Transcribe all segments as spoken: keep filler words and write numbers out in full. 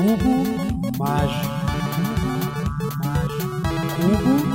Cubo Mágico. Cubo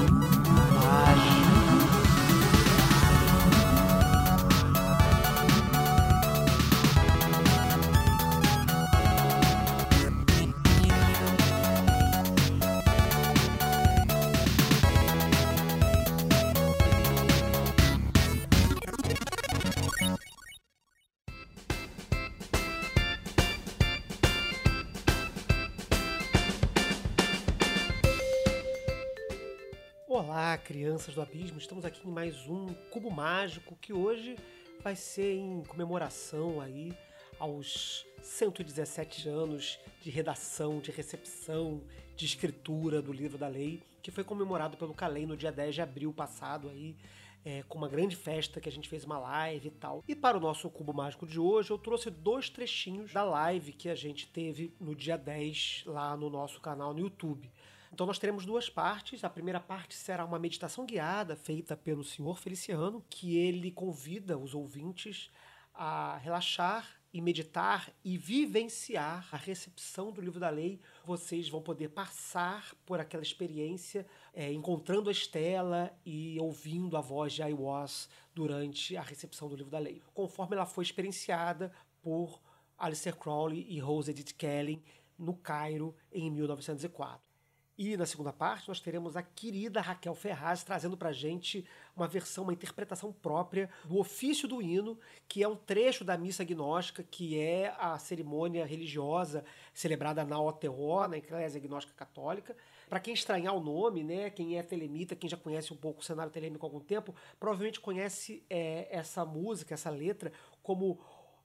Crianças do Abismo, estamos aqui em mais um Cubo Mágico, que hoje vai ser em comemoração aí aos cento e dezessete anos de redação, de recepção, de escritura do Livro da Lei, que foi comemorado pelo Kalen no dia dez de abril passado aí, é, com uma grande festa que a gente fez uma live e tal. E para o nosso Cubo Mágico de hoje, eu trouxe dois trechinhos da live que a gente teve no dia dez lá no nosso canal no YouTube. Então nós teremos duas partes. A primeira parte será uma meditação guiada feita pelo senhor Feliciano, que ele convida os ouvintes a relaxar e meditar e vivenciar a recepção do Livro da Lei. Vocês vão poder passar por aquela experiência, é, encontrando a estela e ouvindo a voz de Aiwass durante a recepção do Livro da Lei, conforme ela foi experienciada por Aleister Crowley e Rose Edith Kelly no Cairo em mil novecentos e quatro. E na segunda parte nós teremos a querida Raquel Ferraz trazendo pra gente uma versão, uma interpretação própria do Ofício do Hino, que é um trecho da Missa Gnóstica, que é a cerimônia religiosa celebrada na O T O, na Igreja Gnóstica Católica. Para quem estranhar o nome, né, quem é telemita, quem já conhece um pouco o cenário telêmico há algum tempo, provavelmente conhece é, essa música, essa letra, como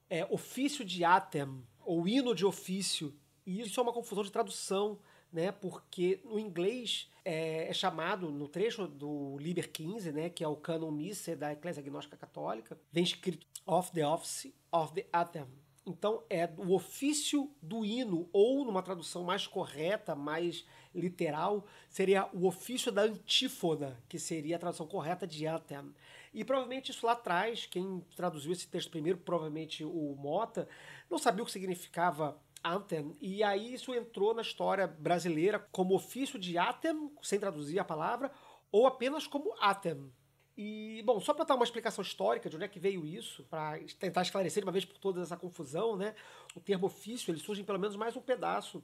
é, Ofício de Atem, ou Hino de Ofício. E isso é uma confusão de tradução, né, porque no inglês é, é chamado, no trecho do Liber quinze, né, que é o Canon Missae da Igreja Gnóstica Católica, vem escrito Of the Office of the Atem. Então é o ofício do hino, ou numa tradução mais correta, mais literal, seria o ofício da antífona, que seria a tradução correta de Atem. E provavelmente isso lá atrás, quem traduziu esse texto primeiro, provavelmente o Mota, não sabia o que significava Atem, e aí isso entrou na história brasileira como ofício de Atem, sem traduzir a palavra, ou apenas como Atem. E, bom, só para dar uma explicação histórica de onde é que veio isso, para tentar esclarecer de uma vez por todas essa confusão, né? O termo ofício, ele surge em pelo menos mais um pedaço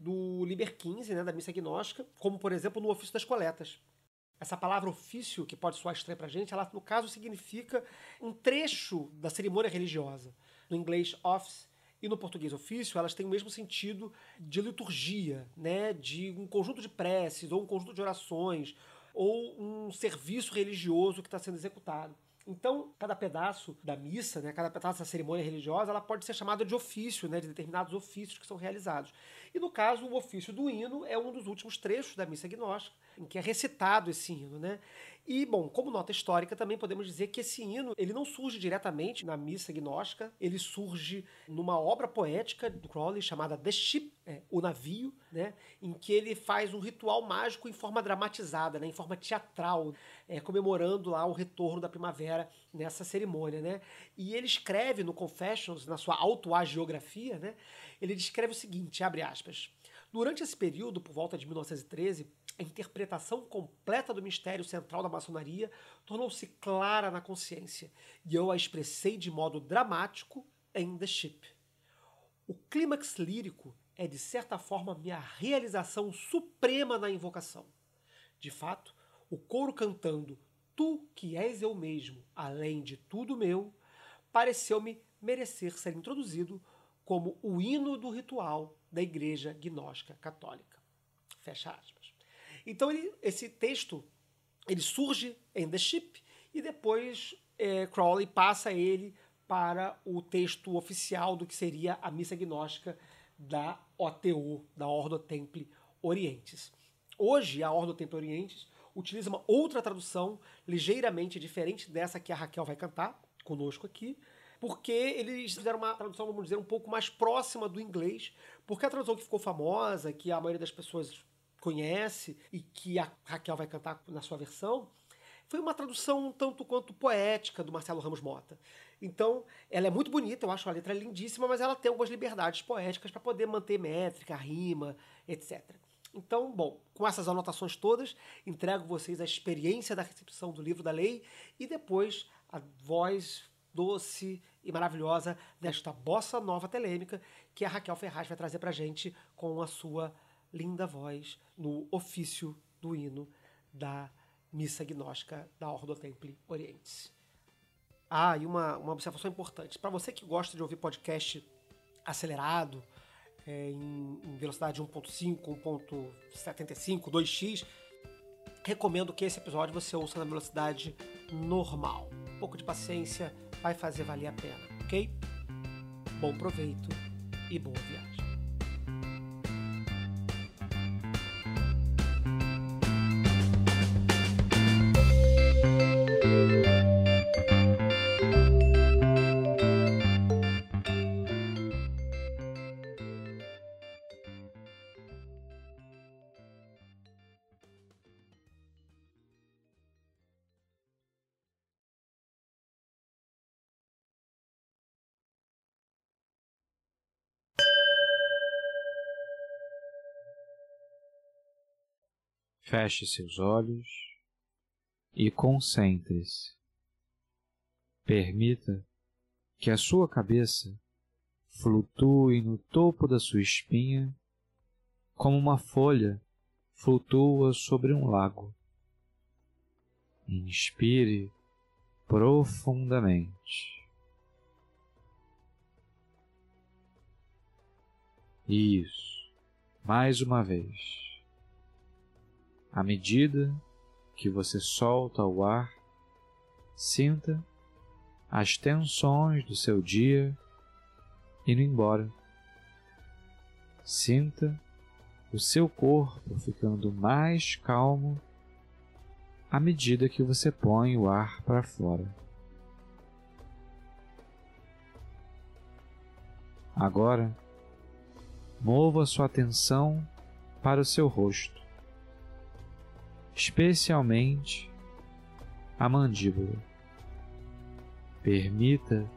do Liber quinze, né, da Missa Gnóstica, como, por exemplo, no Ofício das Coletas. Essa palavra ofício, que pode soar estranha pra gente, ela, no caso, significa um trecho da cerimônia religiosa. No inglês, office, e no português ofício, elas têm o mesmo sentido de liturgia, né? De um conjunto de preces, ou um conjunto de orações, ou um serviço religioso que está sendo executado. Então, cada pedaço da missa, né, cada pedaço da cerimônia religiosa, ela pode ser chamada de ofício, né, de determinados ofícios que são realizados. E, no caso, o ofício do hino é um dos últimos trechos da Missa Gnóstica, em que é recitado esse hino, né? E, bom, como nota histórica, também podemos dizer que esse hino, ele não surge diretamente na Missa Gnóstica, ele surge numa obra poética de Crowley chamada The Ship, é, o navio, né, em que ele faz um ritual mágico em forma dramatizada, né, em forma teatral, é, comemorando lá o retorno da primavera nessa cerimônia, né? E ele escreve no Confessions, na sua autoagiografia, né, ele descreve o seguinte, abre aspas, durante esse período, por volta de mil novecentos e treze, a interpretação completa do mistério central da maçonaria tornou-se clara na consciência, e eu a expressei de modo dramático em The Ship. O clímax lírico é, de certa forma, minha realização suprema na invocação. De fato, o coro cantando Tu que és eu mesmo, além de tudo meu, pareceu-me merecer ser introduzido como o hino do ritual da Igreja Gnóstica Católica. Fecha aspas. Então ele, esse texto ele surge em The Ship e depois é, Crowley passa ele para o texto oficial do que seria a Missa Gnóstica da O T O, da Ordo Templi Orientis. Hoje a Ordo Templi Orientis utiliza uma outra tradução ligeiramente diferente dessa que a Raquel vai cantar conosco aqui, porque eles fizeram uma tradução, vamos dizer, um pouco mais próxima do inglês, porque a tradução que ficou famosa, que a maioria das pessoas conhece e que a Raquel vai cantar na sua versão, foi uma tradução um tanto quanto poética do Marcelo Ramos Mota. Então, ela é muito bonita, eu acho a letra lindíssima, mas ela tem algumas liberdades poéticas para poder manter métrica, rima, etcétera. Então, bom, com essas anotações todas, entrego vocês a experiência da recepção do Livro da Lei e depois a voz doce e maravilhosa desta bossa nova telêmica que a Raquel Ferraz vai trazer pra gente com a sua linda voz no Ofício do Hino da Missa Gnóstica da Ordo Templi Orientis. Ah, e uma, uma observação importante. Para você que gosta de ouvir podcast acelerado, é, em, em velocidade um ponto cinco, um ponto setenta e cinco, dois x, recomendo que esse episódio você ouça na velocidade normal. Um pouco de paciência vai fazer valer a pena, ok? Bom proveito e boa viagem. Feche seus olhos e concentre-se. Permita que a sua cabeça flutue no topo da sua espinha como uma folha flutua sobre um lago. Inspire profundamente. Isso, mais uma vez. À medida que você solta o ar, sinta as tensões do seu dia indo embora. Sinta o seu corpo ficando mais calmo à medida que você põe o ar para fora. Agora, mova sua atenção para o seu rosto, especialmente a mandíbula. Permita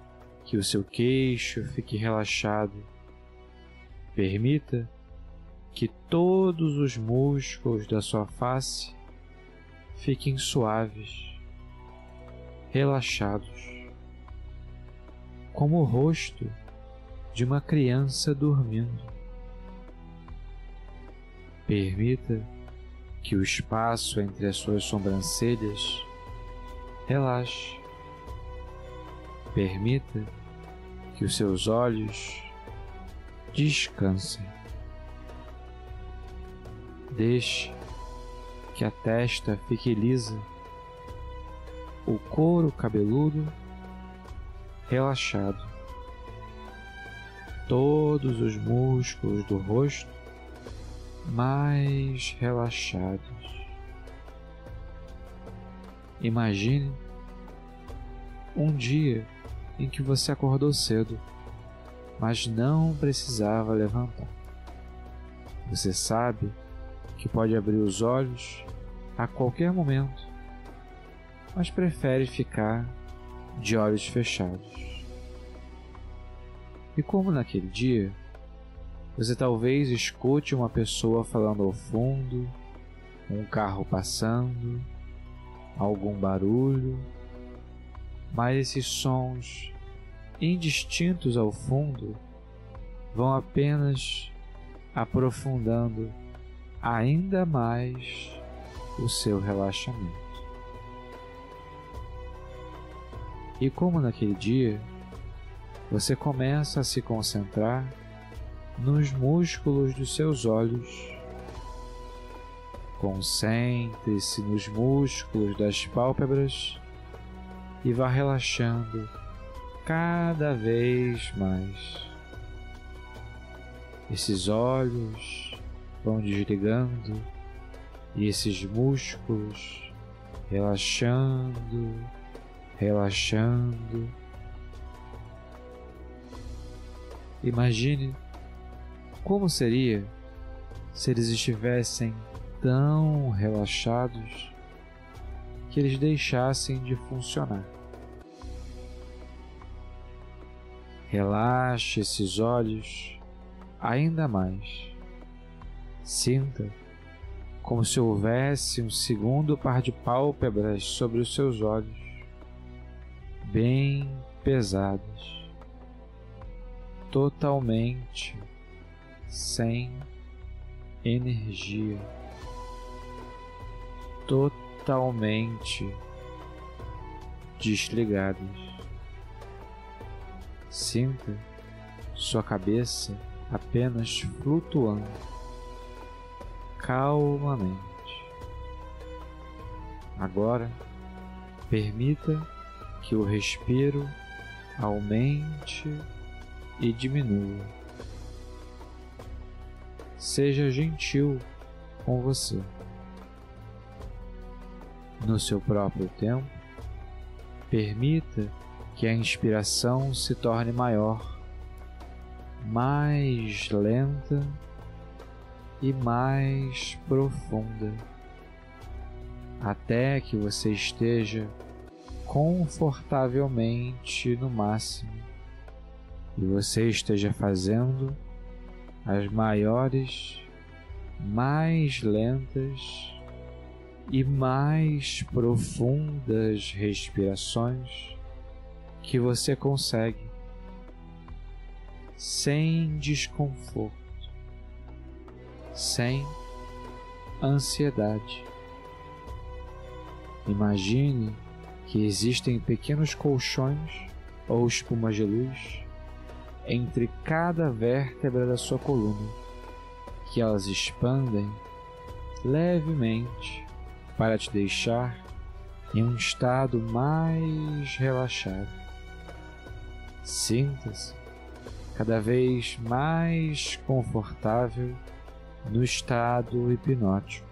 que o seu queixo fique relaxado. Permita que todos os músculos da sua face fiquem suaves, relaxados, como o rosto de uma criança dormindo. Permita que o espaço entre as suas sobrancelhas relaxe. Permita que os seus olhos descansem. Deixe que a testa fique lisa, o couro cabeludo relaxado. Todos os músculos do rosto mais relaxados. Imagine um dia em que você acordou cedo, mas não precisava levantar. Você sabe que pode abrir os olhos a qualquer momento, mas prefere ficar de olhos fechados. E como naquele dia, você talvez escute uma pessoa falando ao fundo, um carro passando, algum barulho, mas esses sons indistintos ao fundo vão apenas aprofundando ainda mais o seu relaxamento. E como naquele dia, você começa a se concentrar nos músculos dos seus olhos. Concentre-se nos músculos das pálpebras e vá relaxando cada vez mais. Esses olhos vão desligando e esses músculos relaxando, relaxando. Imagine como seria se eles estivessem tão relaxados que eles deixassem de funcionar. Relaxe esses olhos ainda mais. Sinta como se houvesse um segundo par de pálpebras sobre os seus olhos, bem pesadas, totalmente sem energia, totalmente desligadas. Sinta sua cabeça apenas flutuando calmamente. Agora, permita que o respiro aumente e diminua. Seja gentil com você. No seu próprio tempo, permita que a inspiração se torne maior, mais lenta e mais profunda, até que você esteja confortavelmente no máximo e você esteja fazendo as maiores, mais lentas e mais profundas respirações que você consegue, sem desconforto, sem ansiedade. Imagine que existem pequenos colchões ou espumas de luz entre cada vértebra da sua coluna, que elas expandem levemente para te deixar em um estado mais relaxado. Sinta-se cada vez mais confortável no estado hipnótico.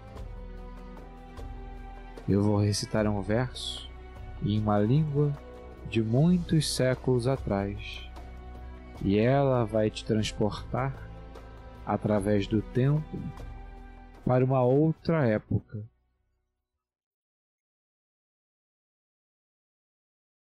Eu vou recitar um verso em uma língua de muitos séculos atrás, e ela vai te transportar, através do tempo, para uma outra época.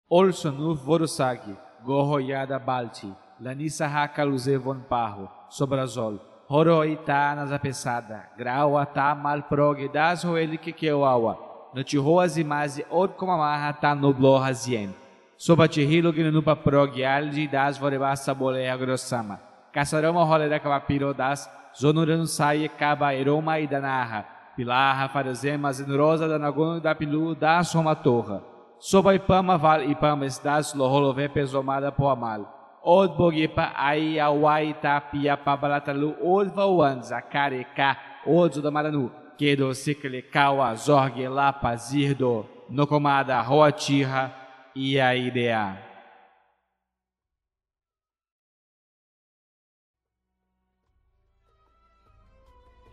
Olsonu Vorosag Gohoyada Balti, Lanissa Hakaluze Von Parro, Sobrazol, Horoita Nazapesada, Grauata Malproge Das Roeli Kekeuawa, Notihoazimazi Odkomamaha Tanoblohazien, Sobatihilo Gnupa Proge Aldi Das Vorebassa Boleia Grossama, Caçaroma Rolera Cavapiro Das, Zonorano Saie Caba Eroma e Danarra, Pilarra Farazema Zenrosa Danagono da Pilu Das Romatorra, Soba Ipama Val Ipama Estás Loholove Pesomada Poamal, Od Bogipa Ai Awai Tapia Pabalatalu Od Vauanza Careca Od Zodamaranu Kedo Sikle Kawa Zorge Lapa Zirdo Nokomada Roatirra e a Idea.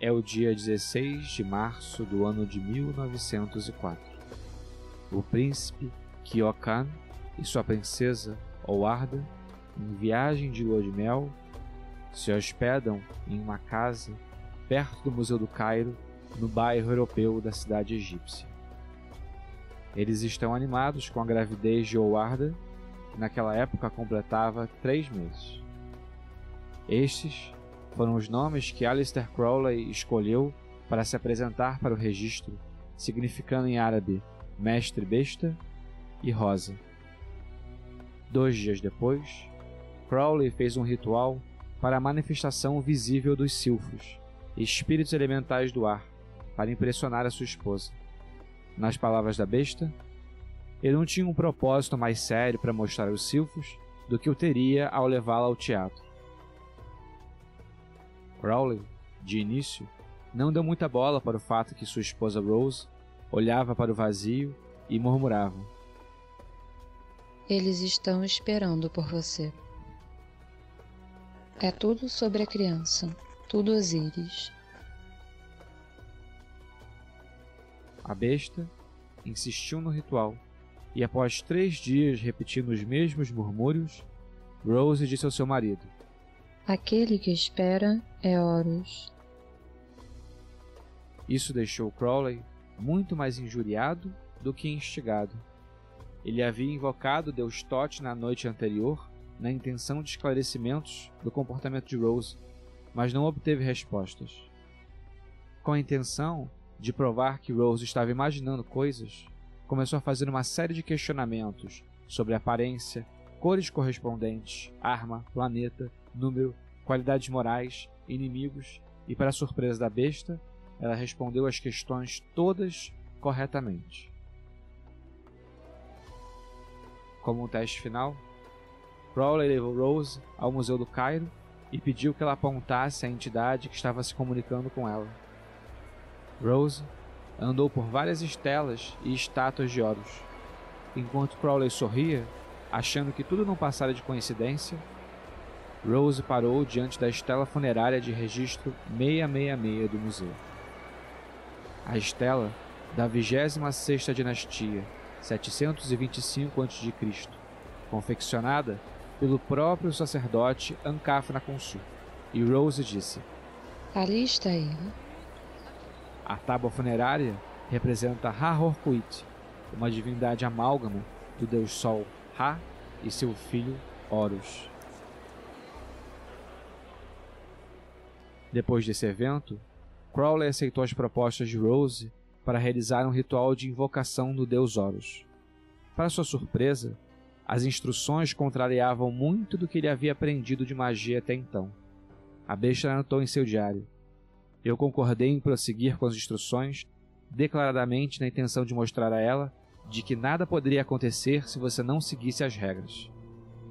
É o dia dezesseis de março do ano de mil novecentos e quatro. O príncipe Kyokan e sua princesa Ouarda, em viagem de lua de mel, se hospedam em uma casa perto do Museu do Cairo, no bairro europeu da cidade egípcia. Eles estão animados com a gravidez de Ouarda, que naquela época completava três meses. Estes foram os nomes que Aleister Crowley escolheu para se apresentar para o registro, significando em árabe Mestre Besta e Rosa. Dois dias depois, Crowley fez um ritual para a manifestação visível dos silfos, espíritos elementais do ar, para impressionar a sua esposa. Nas palavras da Besta, ele não tinha um propósito mais sério para mostrar aos silfos do que o teria ao levá-la ao teatro. Crowley, de início, não deu muita bola para o fato que sua esposa Rose olhava para o vazio e murmurava: eles estão esperando por você. É tudo sobre a criança, tudo Osíris. A Besta insistiu no ritual, e após três dias repetindo os mesmos murmúrios, Rose disse ao seu marido: aquele que espera é Horus. Isso deixou Crowley muito mais injuriado do que instigado. Ele havia invocado o deus Toth na noite anterior, na intenção de esclarecimentos do comportamento de Rose, mas não obteve respostas. Com a intenção de provar que Rose estava imaginando coisas, começou a fazer uma série de questionamentos sobre aparência, cores correspondentes, arma, planeta, número, qualidades morais, inimigos, e para a surpresa da besta, ela respondeu as questões todas corretamente. Como um teste final, Crowley levou Rose ao Museu do Cairo e pediu que ela apontasse a entidade que estava se comunicando com ela. Rose andou por várias estelas e estátuas de Horus. Enquanto Crowley sorria, achando que tudo não passara de coincidência, Rose parou diante da estela funerária de registro seiscentos e sessenta e seis do museu. A estela da vigésima sexta dinastia, setecentos e vinte e cinco antes de Cristo, confeccionada pelo próprio sacerdote Ankh-af-na-khonsu. E Rose disse: "Ali está ele." A tábua funerária representa Ra-Horakhty, uma divindade amálgama do deus Sol Ra e seu filho Horus. Depois desse evento, Crowley aceitou as propostas de Rose para realizar um ritual de invocação do deus Horus. Para sua surpresa, as instruções contrariavam muito do que ele havia aprendido de magia até então. A besta anotou em seu diário: "Eu concordei em prosseguir com as instruções, declaradamente na intenção de mostrar a ela de que nada poderia acontecer se você não seguisse as regras.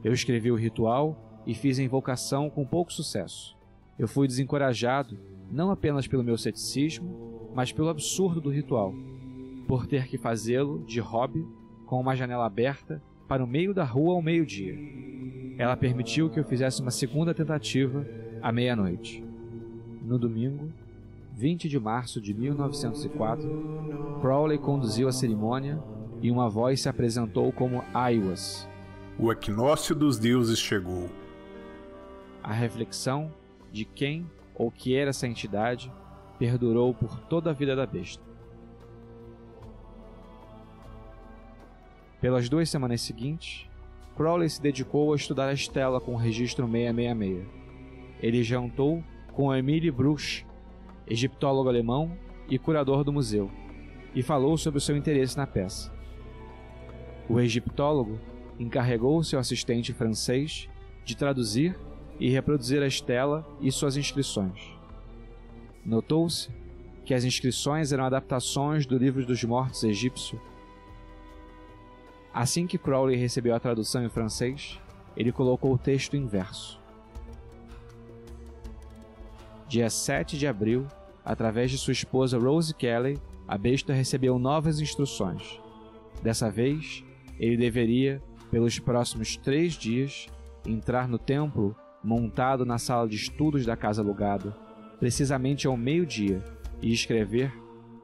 Eu escrevi o ritual e fiz a invocação com pouco sucesso. Eu fui desencorajado não apenas pelo meu ceticismo, mas pelo absurdo do ritual, por ter que fazê-lo de hobby, com uma janela aberta, para o meio da rua ao meio-dia. Ela permitiu que eu fizesse uma segunda tentativa à meia-noite." No domingo, vinte de março de mil novecentos e quatro, Crowley conduziu a cerimônia e uma voz se apresentou como Aiwass. "O equinócio dos deuses chegou." A reflexão de quem ou que era essa entidade perdurou por toda a vida da besta. Pelas duas semanas seguintes, Crowley se dedicou a estudar a estela com o registro seiscentos e sessenta e seis. Ele jantou com Emilie Bruch, egiptólogo alemão e curador do museu, e falou sobre o seu interesse na peça. O egiptólogo encarregou seu assistente francês de traduzir e reproduzir a estela e suas inscrições. Notou-se que as inscrições eram adaptações do Livro dos Mortos egípcio. Assim que Crowley recebeu a tradução em francês, ele colocou o texto em verso. Dia sete de abril, através de sua esposa Rose Kelly, a besta recebeu novas instruções. Dessa vez, ele deveria, pelos próximos três dias, entrar no templo montado na sala de estudos da casa alugada, precisamente ao meio-dia, e escrever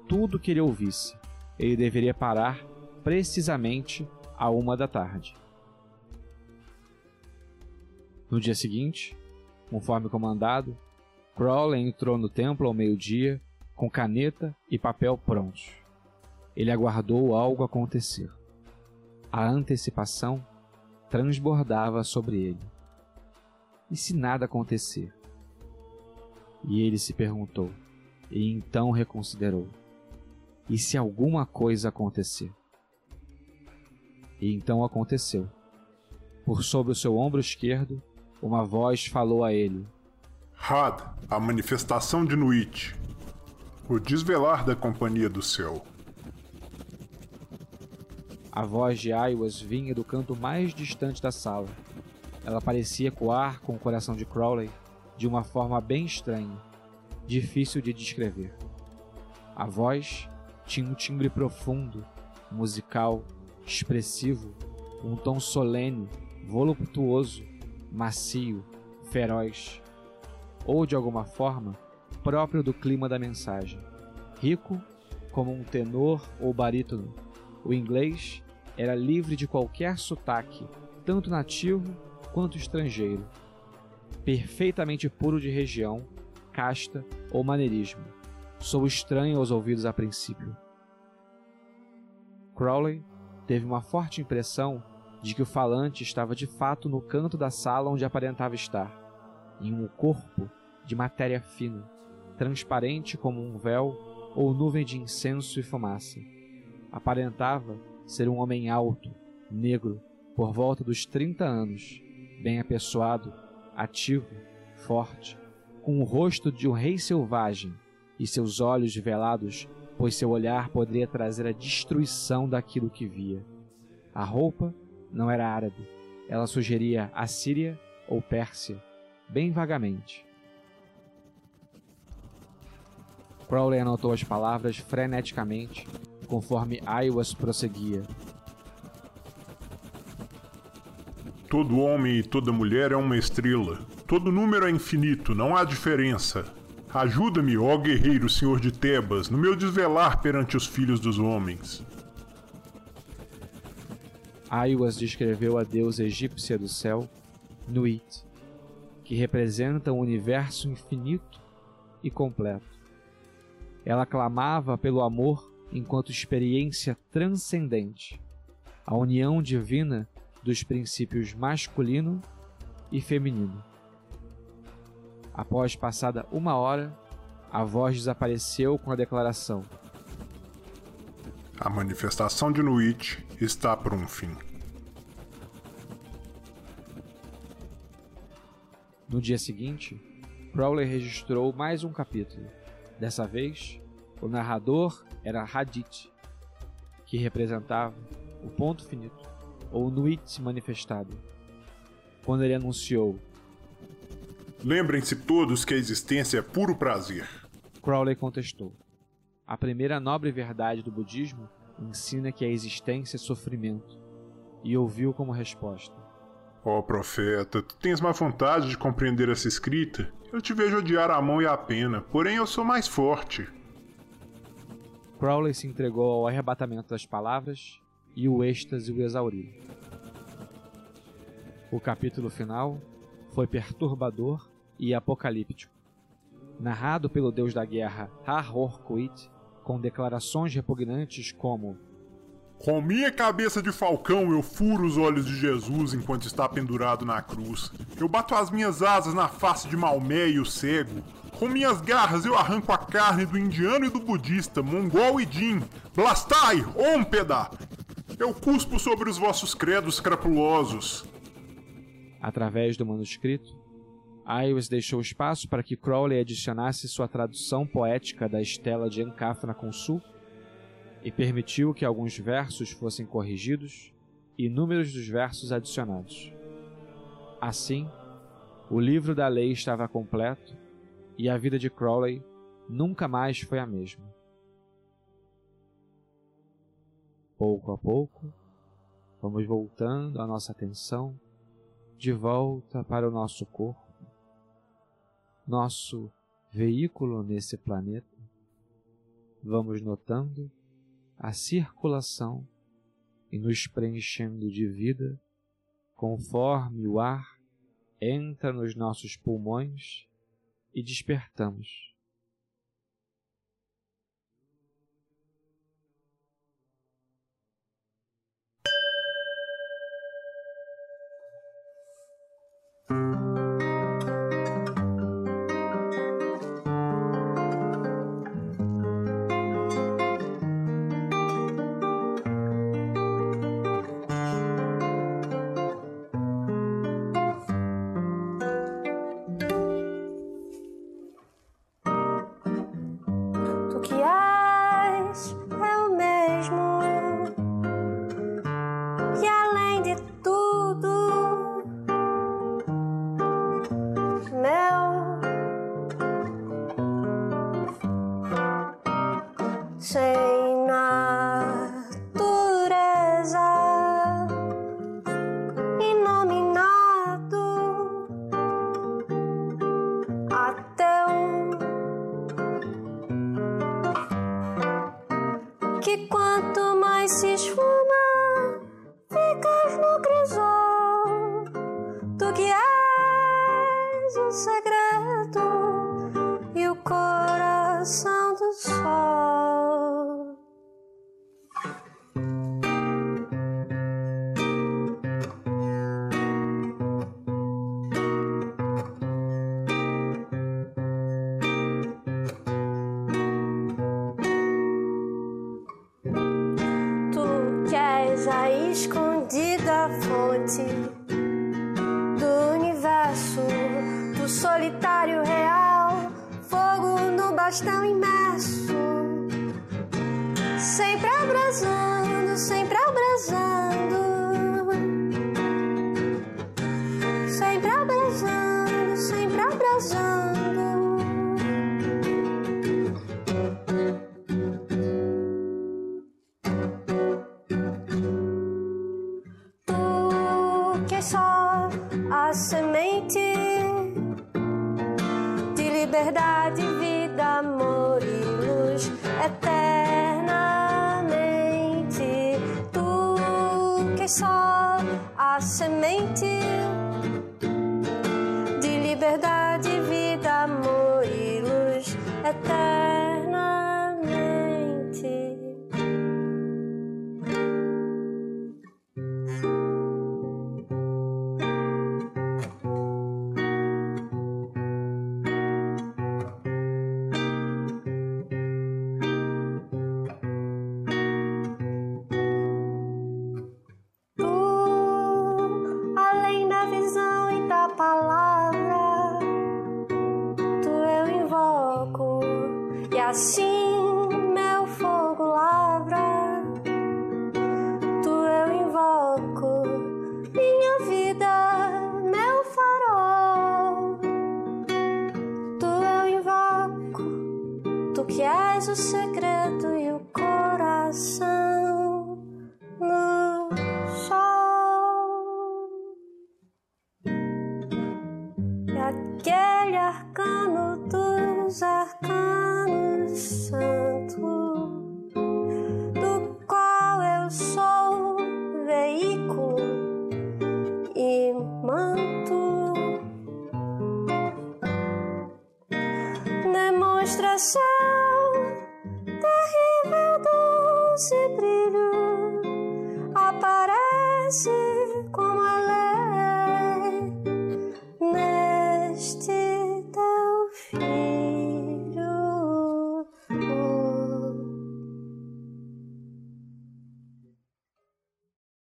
tudo o que ele ouvisse. Ele deveria parar precisamente à uma da tarde. No dia seguinte, conforme comandado, Crowley entrou no templo ao meio-dia com caneta e papel prontos. Ele aguardou algo acontecer. A antecipação transbordava sobre ele. E se nada acontecer? E ele se perguntou, e então reconsiderou: e se alguma coisa acontecer? E então aconteceu. Por sobre o seu ombro esquerdo, uma voz falou a ele: "Had, a manifestação de Nuit, o desvelar da companhia do céu." A voz de Aiwass vinha do canto mais distante da sala. Ela parecia ecoar com o coração de Crowley de uma forma bem estranha, difícil de descrever. A voz tinha um timbre profundo, musical, expressivo, um tom solene, voluptuoso, macio, feroz, ou de alguma forma próprio do clima da mensagem, rico como um tenor ou barítono. O inglês era livre de qualquer sotaque, tanto nativo quanto estrangeiro, perfeitamente puro de região, casta ou maneirismo. Sou estranho aos ouvidos a princípio. Crowley teve uma forte impressão de que o falante estava de fato no canto da sala onde aparentava estar, em um corpo de matéria fina, transparente como um véu ou nuvem de incenso e fumaça. Aparentava ser um homem alto, negro, por volta dos trinta anos, bem apessoado, ativo, forte, com o rosto de um rei selvagem e seus olhos velados, pois seu olhar poderia trazer a destruição daquilo que via. A roupa não era árabe, ela sugeria Assíria ou Pérsia, bem vagamente. Crowley anotou as palavras freneticamente, conforme Aiwass prosseguia. Todo homem e toda mulher é uma estrela. Todo número é infinito, não há diferença. Ajuda-me, ó guerreiro senhor de Tebas, no meu desvelar perante os filhos dos homens. Aiwass descreveu a deusa egípcia do céu, Nuit, que representa um universo infinito e completo. Ela clamava pelo amor enquanto experiência transcendente, a união divina dos princípios masculino e feminino. Após passada uma hora, a voz desapareceu com a declaração: a manifestação de Nuit está por um fim. No dia seguinte, Crowley registrou mais um capítulo. Dessa vez, o narrador era Hadit, que representava o ponto finito, ou Nuit manifestado, quando ele anunciou: lembrem-se todos que a existência é puro prazer. Crowley contestou: a primeira nobre verdade do budismo ensina que a existência é sofrimento, e ouviu como resposta: ó profeta, tu tens má vontade de compreender essa escrita. Eu te vejo odiar a mão e a pena, porém eu sou mais forte. Crowley se entregou ao arrebatamento das palavras e o êxtase o exauriu. O capítulo final foi perturbador e apocalíptico, narrado pelo deus da guerra Ra-Horakhty, com declarações repugnantes como: com minha cabeça de falcão eu furo os olhos de Jesus enquanto está pendurado na cruz. Eu bato as minhas asas na face de Maomé e o cego. Com minhas garras eu arranco a carne do indiano e do budista, mongol e din. Blastai, ômpeda! Eu cuspo sobre os vossos credos crapulosos. Através do manuscrito, Aiwass deixou espaço para que Crowley adicionasse sua tradução poética da estela de Ankh-af-na-khonsu e permitiu que alguns versos fossem corrigidos e números dos versos adicionados. Assim, o livro da lei estava completo e a vida de Crowley nunca mais foi a mesma. Pouco a pouco, vamos voltando a nossa atenção de volta para o nosso corpo, nosso veículo nesse planeta. Vamos notando a circulação e nos preenchendo de vida conforme o ar entra nos nossos pulmões e despertamos. Coração do sol. escondida a fonte do universo, do solitário real, fogo no bastão imerso, sempre abrasando, sempre abrasando, sempre abrasando, sempre abrasando. Semente de liberdade, vida, amor e luz eternamente. Tu que só a semente de liberdade, vida, amor e luz eternamente. Assim meu fogo lavra, tu eu invoco, minha vida, meu farol. Tu eu invoco, tu que és o segredo e o coração no sol. E aquele arcano dos arcanos santo, do qual eu sou veículo e manto, demonstração.